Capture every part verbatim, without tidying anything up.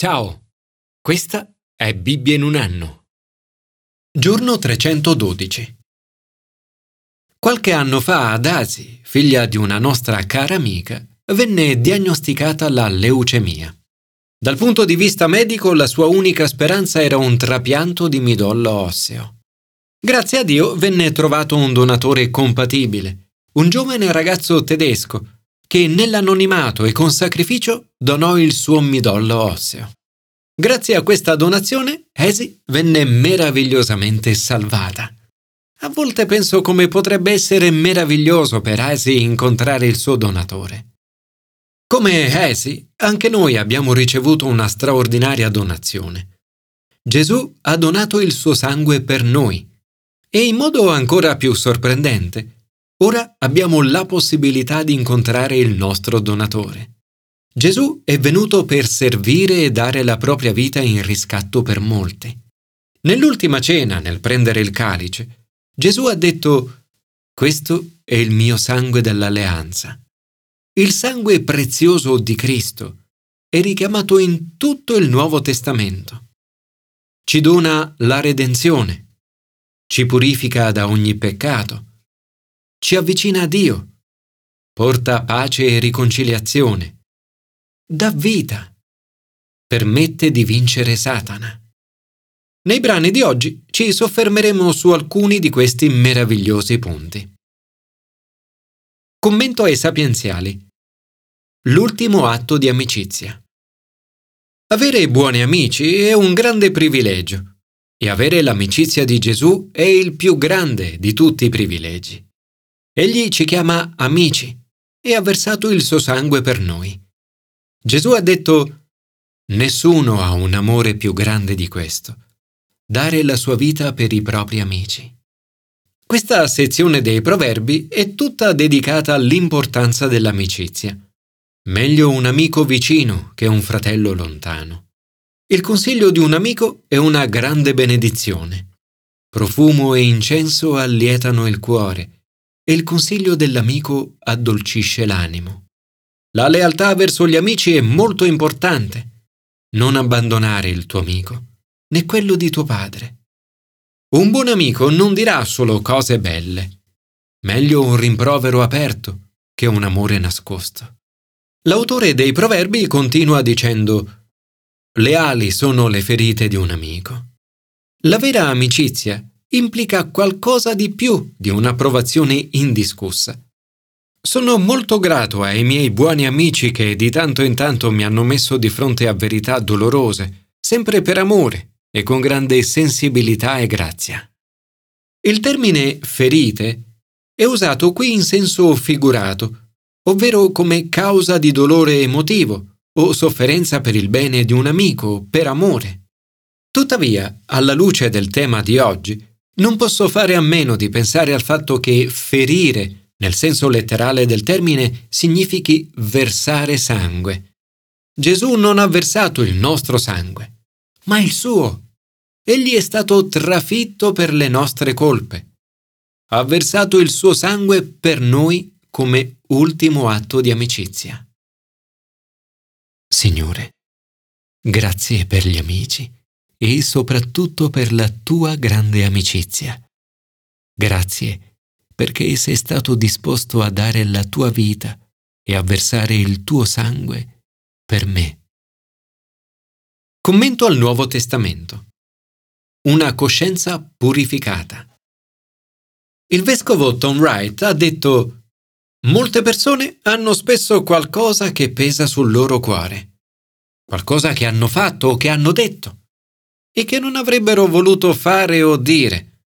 Ciao, questa è Bibbia in un anno. Giorno trecentododici. Qualche anno fa Adasi, figlia di una nostra cara amica, venne diagnosticata la leucemia. Dal punto di vista medico la sua unica speranza era un trapianto di midollo osseo. Grazie a Dio venne trovato un donatore compatibile, un giovane ragazzo tedesco, che nell'anonimato e con sacrificio donò il suo midollo osseo. Grazie a questa donazione, Esi venne meravigliosamente salvata. A volte penso come potrebbe essere meraviglioso per Esi incontrare il suo donatore. Come Esi, anche noi abbiamo ricevuto una straordinaria donazione. Gesù ha donato il suo sangue per noi. E in modo ancora più sorprendente, ora abbiamo la possibilità di incontrare il nostro donatore. Gesù è venuto per servire e dare la propria vita in riscatto per molti. Nell'ultima cena, nel prendere il calice, Gesù ha detto: «Questo è il mio sangue dell'alleanza». Il sangue prezioso di Cristo è richiamato in tutto il Nuovo Testamento. Ci dona la redenzione, ci purifica da ogni peccato, ci avvicina a Dio, porta pace e riconciliazione, dà vita, permette di vincere Satana. Nei brani di oggi ci soffermeremo su alcuni di questi meravigliosi punti. Commento ai sapienziali. L'ultimo atto di amicizia. Avere buoni amici è un grande privilegio e avere l'amicizia di Gesù è il più grande di tutti i privilegi. Egli ci chiama amici e ha versato il suo sangue per noi. Gesù ha detto: «Nessuno ha un amore più grande di questo, dare la sua vita per i propri amici». Questa sezione dei Proverbi è tutta dedicata all'importanza dell'amicizia. Meglio un amico vicino che un fratello lontano. Il consiglio di un amico è una grande benedizione. Profumo e incenso allietano il cuore. E il consiglio dell'amico addolcisce l'animo. La lealtà verso gli amici è molto importante. Non abbandonare il tuo amico, né quello di tuo padre. Un buon amico non dirà solo cose belle. Meglio un rimprovero aperto che un amore nascosto. L'autore dei Proverbi continua dicendo: «Leali sono le ferite di un amico». La vera amicizia implica qualcosa di più di un'approvazione indiscussa. Sono molto grato ai miei buoni amici che di tanto in tanto mi hanno messo di fronte a verità dolorose, sempre per amore e con grande sensibilità e grazia. Il termine ferite è usato qui in senso figurato, ovvero come causa di dolore emotivo o sofferenza per il bene di un amico, per amore. Tuttavia, alla luce del tema di oggi, non posso fare a meno di pensare al fatto che ferire, nel senso letterale del termine, significhi versare sangue. Gesù non ha versato il nostro sangue, ma il suo. Egli è stato trafitto per le nostre colpe. Ha versato il suo sangue per noi come ultimo atto di amicizia. Signore, grazie per gli amici e soprattutto per la tua grande amicizia. Grazie perché sei stato disposto a dare la tua vita e a versare il tuo sangue per me. Commento al Nuovo Testamento. Una coscienza purificata. Il vescovo Tom Wright ha detto: «Molte persone hanno spesso qualcosa che pesa sul loro cuore, qualcosa che hanno fatto o che hanno detto, e che non avrebbero voluto fare o dire,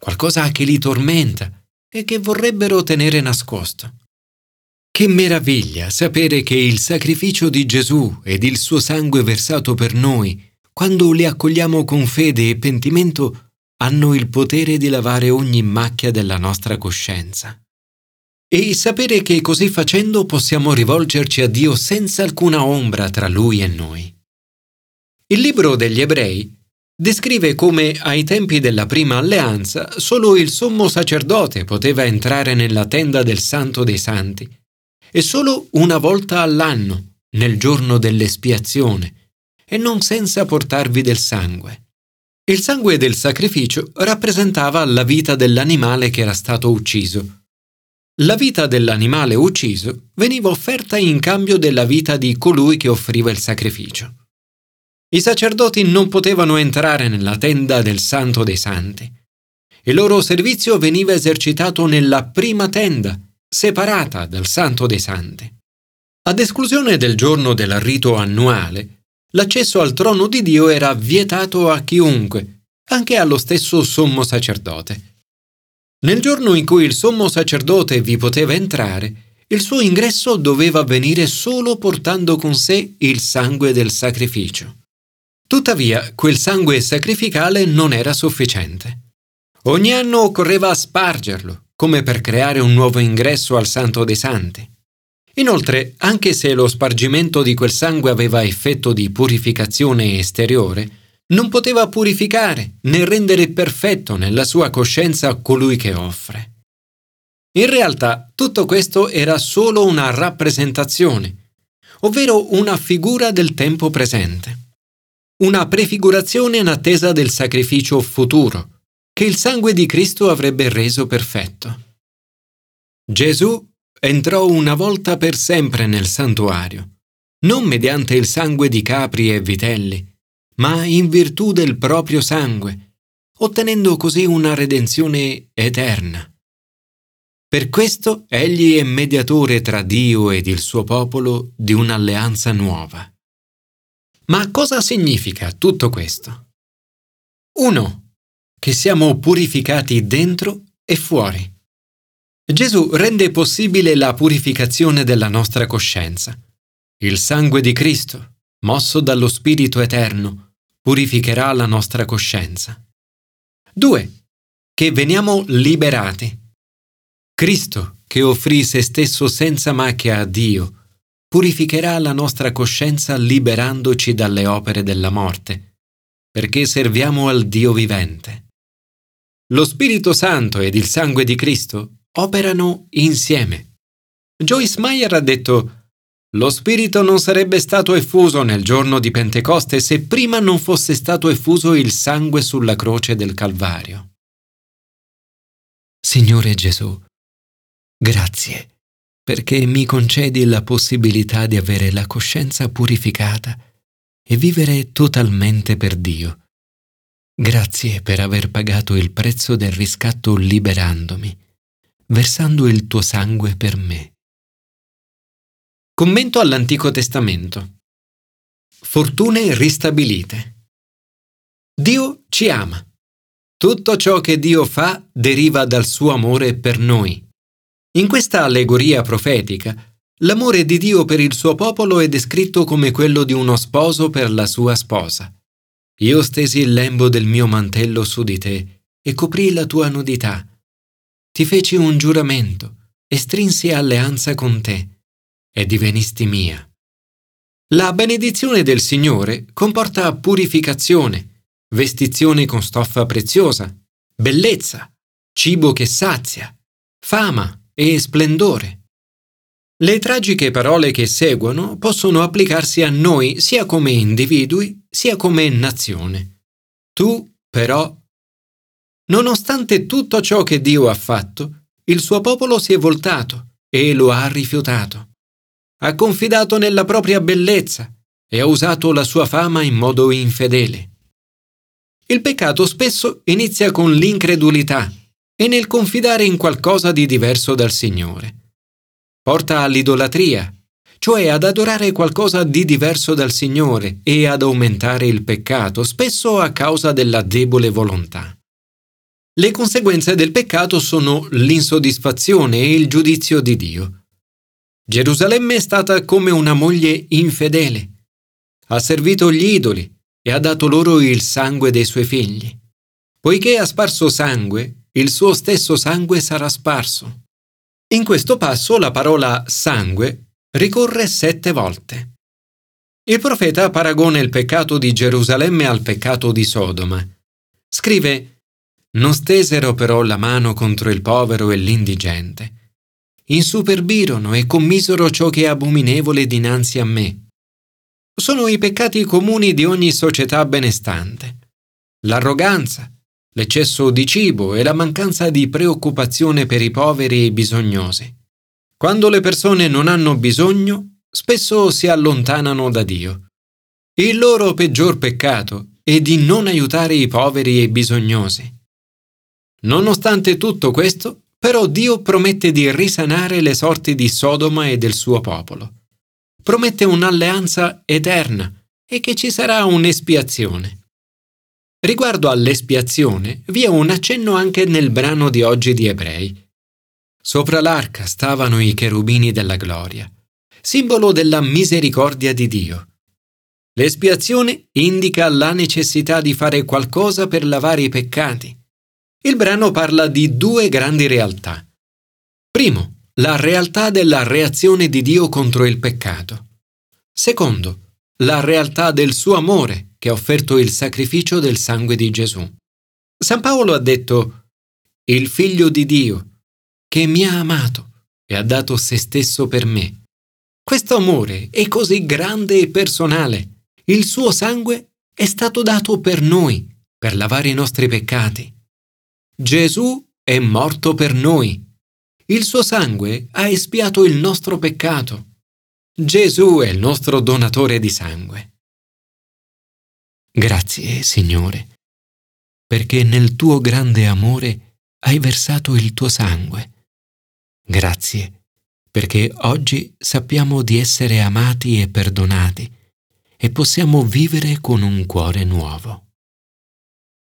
qualcosa che li tormenta e che vorrebbero tenere nascosto. Che meraviglia sapere che il sacrificio di Gesù ed il suo sangue versato per noi, quando li accogliamo con fede e pentimento, hanno il potere di lavare ogni macchia della nostra coscienza. E sapere che così facendo possiamo rivolgerci a Dio senza alcuna ombra tra Lui e noi». Il libro degli Ebrei descrive come ai tempi della prima alleanza solo il sommo sacerdote poteva entrare nella tenda del Santo dei Santi e solo una volta all'anno, nel giorno dell'espiazione, e non senza portarvi del sangue. Il sangue del sacrificio rappresentava la vita dell'animale che era stato ucciso. La vita dell'animale ucciso veniva offerta in cambio della vita di colui che offriva il sacrificio. I sacerdoti non potevano entrare nella tenda del Santo dei Santi. Il loro servizio veniva esercitato nella prima tenda, separata dal Santo dei Santi. Ad esclusione del giorno del rito annuale, l'accesso al trono di Dio era vietato a chiunque, anche allo stesso sommo sacerdote. Nel giorno in cui il sommo sacerdote vi poteva entrare, il suo ingresso doveva avvenire solo portando con sé il sangue del sacrificio. Tuttavia, quel sangue sacrificale non era sufficiente. Ogni anno occorreva spargerlo, come per creare un nuovo ingresso al Santo dei Santi. Inoltre, anche se lo spargimento di quel sangue aveva effetto di purificazione esteriore, non poteva purificare né rendere perfetto nella sua coscienza colui che offre. In realtà tutto questo era solo una rappresentazione, ovvero una figura del tempo presente. Una prefigurazione in attesa del sacrificio futuro, che il sangue di Cristo avrebbe reso perfetto. Gesù entrò una volta per sempre nel santuario, non mediante il sangue di capri e vitelli, ma in virtù del proprio sangue, ottenendo così una redenzione eterna. Per questo egli è mediatore tra Dio ed il suo popolo di un'alleanza nuova. Ma cosa significa tutto questo? uno. Che siamo purificati dentro e fuori. Gesù rende possibile la purificazione della nostra coscienza. Il sangue di Cristo, mosso dallo Spirito Eterno, purificherà la nostra coscienza. due. Che veniamo liberati. Cristo, che offrì se stesso senza macchia a Dio, purificherà la nostra coscienza liberandoci dalle opere della morte, perché serviamo al Dio vivente. Lo Spirito Santo ed il sangue di Cristo operano insieme. Joyce Meyer ha detto: «Lo Spirito non sarebbe stato effuso nel giorno di Pentecoste se prima non fosse stato effuso il sangue sulla croce del Calvario». Signore Gesù, grazie, perché mi concedi la possibilità di avere la coscienza purificata e vivere totalmente per Dio. Grazie per aver pagato il prezzo del riscatto liberandomi, versando il tuo sangue per me. Commento all'Antico Testamento. Fortune ristabilite. Dio ci ama. Tutto ciò che Dio fa deriva dal suo amore per noi. In questa allegoria profetica, l'amore di Dio per il suo popolo è descritto come quello di uno sposo per la sua sposa. Io stesi il lembo del mio mantello su di te e coprii la tua nudità. Ti feci un giuramento e strinsi alleanza con te. E divenisti mia. La benedizione del Signore comporta purificazione, vestizione con stoffa preziosa, bellezza, cibo che sazia, fama e splendore. Le tragiche parole che seguono possono applicarsi a noi sia come individui sia come nazione. Tu, però, nonostante tutto ciò che Dio ha fatto, il suo popolo si è voltato e lo ha rifiutato. Ha confidato nella propria bellezza e ha usato la sua fama in modo infedele. Il peccato spesso inizia con l'incredulità e nel confidare in qualcosa di diverso dal Signore. Porta all'idolatria, cioè ad adorare qualcosa di diverso dal Signore e ad aumentare il peccato, spesso a causa della debole volontà. Le conseguenze del peccato sono l'insoddisfazione e il giudizio di Dio. Gerusalemme è stata come una moglie infedele. Ha servito gli idoli e ha dato loro il sangue dei suoi figli. Poiché ha sparso sangue, il suo stesso sangue sarà sparso. In questo passo la parola sangue ricorre sette volte. Il profeta paragona il peccato di Gerusalemme al peccato di Sodoma. Scrive: «Non stesero però la mano contro il povero e l'indigente. Insuperbirono e commisero ciò che è abominevole dinanzi a me. sono i peccati comuni di ogni società benestante. L'arroganza, l'eccesso di cibo e la mancanza di preoccupazione per i poveri e i bisognosi. Quando le persone non hanno bisogno, spesso si allontanano da Dio. Il loro peggior peccato è di non aiutare i poveri e i bisognosi. Nonostante tutto questo, però Dio promette di risanare le sorti di Sodoma e del suo popolo. Promette un'alleanza eterna e che ci sarà un'espiazione. Riguardo all'espiazione, vi è un accenno anche nel brano di oggi di Ebrei. Sopra l'arca stavano i cherubini della gloria, simbolo della misericordia di Dio. L'espiazione indica la necessità di fare qualcosa per lavare i peccati. Il brano parla di due grandi realtà. Primo, la realtà della reazione di Dio contro il peccato. Secondo, la realtà del suo amore, che ha offerto il sacrificio del sangue di Gesù. San Paolo ha detto: «Il Figlio di Dio, che mi ha amato e ha dato se stesso per me». Questo amore è così grande e personale. Il suo sangue è stato dato per noi, per lavare i nostri peccati. Gesù è morto per noi. Il suo sangue ha espiato il nostro peccato. Gesù è il nostro donatore di sangue. Grazie, Signore, perché nel tuo grande amore hai versato il tuo sangue. Grazie, perché oggi sappiamo di essere amati e perdonati e possiamo vivere con un cuore nuovo.